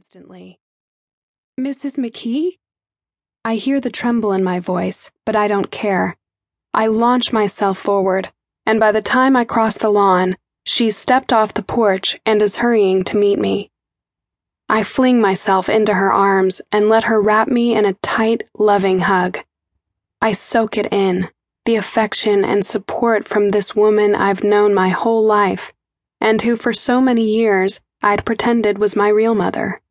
instantly. "Mrs. McKee?" I hear the tremble in my voice, but I don't care. I launch myself forward, and by the time I cross the lawn, she's stepped off the porch and is hurrying to meet me. I fling myself into her arms and let her wrap me in a tight, loving hug. I soak it in, the affection and support from this woman I've known my whole life, and who for so many years I'd pretended was my real mother.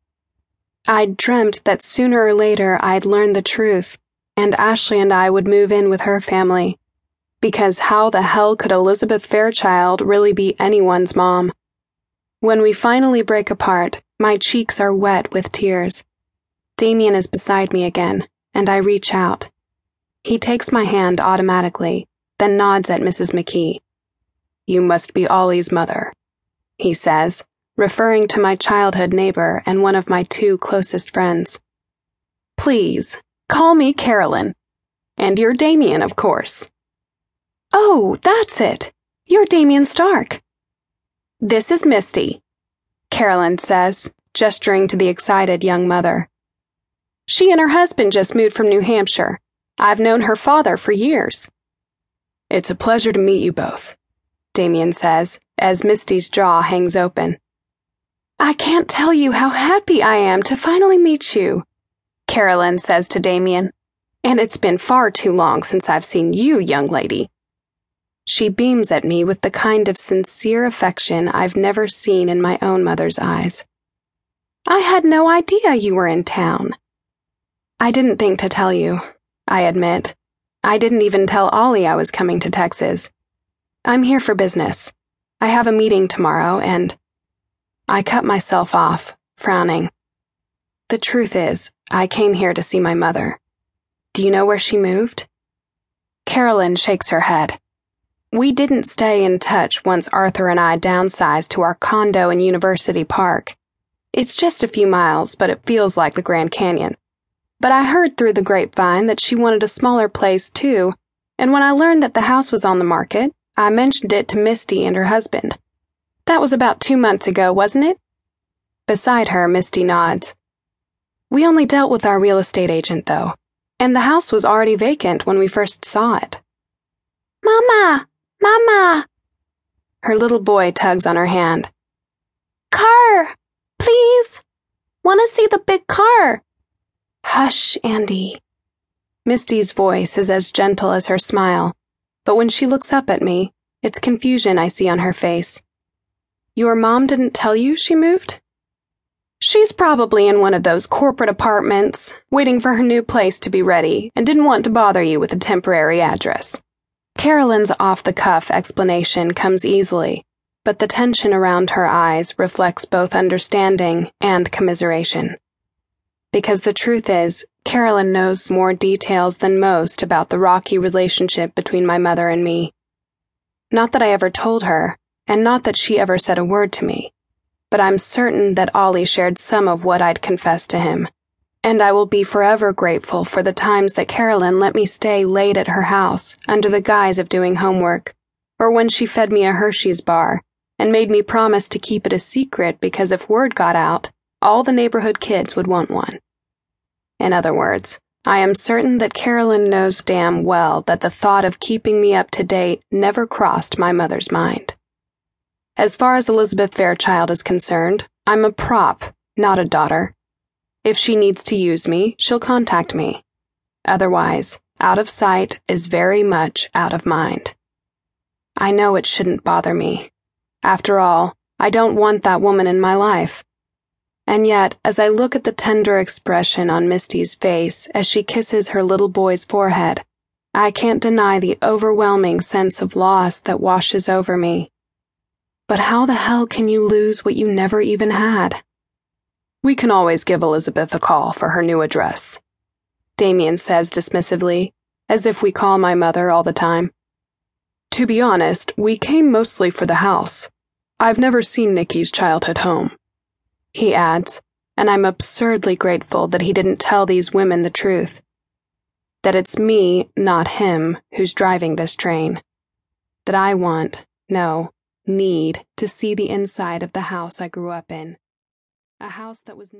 I'd dreamt that sooner or later I'd learn the truth, and Ashley and I would move in with her family. Because how the hell could Elizabeth Fairchild really be anyone's mom? When we finally break apart, my cheeks are wet with tears. Damien is beside me again, and I reach out. He takes my hand automatically, then nods at Mrs. McKee. "You must be Ollie's mother," he says, referring to my childhood neighbor and one of my two closest friends. "Please, call me Carolyn. And you're Damien, of course." "Oh, that's it. You're Damien Stark." "This is Misty," Carolyn says, gesturing to the excited young mother. "She and her husband just moved from New Hampshire. I've known her father for years." "It's a pleasure to meet you both," Damien says, as Misty's jaw hangs open. "I can't tell you how happy I am to finally meet you," Carolyn says to Damien. "And it's been far too long since I've seen you, young lady." She beams at me with the kind of sincere affection I've never seen in my own mother's eyes. "I had no idea you were in town." "I didn't think to tell you," I admit. "I didn't even tell Ollie I was coming to Texas. I'm here for business. I have a meeting tomorrow, and—" I cut myself off, frowning. "The truth is, I came here to see my mother. Do you know where she moved?" Carolyn shakes her head. "We didn't stay in touch once Arthur and I downsized to our condo in University Park. It's just a few miles, but it feels like the Grand Canyon. But I heard through the grapevine that she wanted a smaller place, too, and when I learned that the house was on the market, I mentioned it to Misty and her husband. That was about 2 months ago, wasn't it?" Beside her, Misty nods. "We only dealt with our real estate agent, though, and the house was already vacant when we first saw it." "Mama! Mama!" Her little boy tugs on her hand. "Car! Please! Wanna see the big car?" "Hush, Andy." Misty's voice is as gentle as her smile, but when she looks up at me, it's confusion I see on her face. "Your mom didn't tell you she moved?" "She's probably in one of those corporate apartments, waiting for her new place to be ready, and didn't want to bother you with a temporary address." Carolyn's off-the-cuff explanation comes easily, but the tension around her eyes reflects both understanding and commiseration. Because the truth is, Carolyn knows more details than most about the rocky relationship between my mother and me. Not that I ever told her, and not that she ever said a word to me, but I'm certain that Ollie shared some of what I'd confessed to him, and I will be forever grateful for the times that Carolyn let me stay late at her house under the guise of doing homework, or when she fed me a Hershey's bar and made me promise to keep it a secret because if word got out, all the neighborhood kids would want one. In other words, I am certain that Carolyn knows damn well that the thought of keeping me up to date never crossed my mother's mind. As far as Elizabeth Fairchild is concerned, I'm a prop, not a daughter. If she needs to use me, she'll contact me. Otherwise, out of sight is very much out of mind. I know it shouldn't bother me. After all, I don't want that woman in my life. And yet, as I look at the tender expression on Misty's face as she kisses her little boy's forehead, I can't deny the overwhelming sense of loss that washes over me. But how the hell can you lose what you never even had? "We can always give Elizabeth a call for her new address," Damien says dismissively, as if we call my mother all the time. "To be honest, we came mostly for the house. I've never seen Nikki's childhood home," he adds, and I'm absurdly grateful that he didn't tell these women the truth. That it's me, not him, who's driving this train. That I want, no, need, to see the inside of the house I grew up in. A house that was never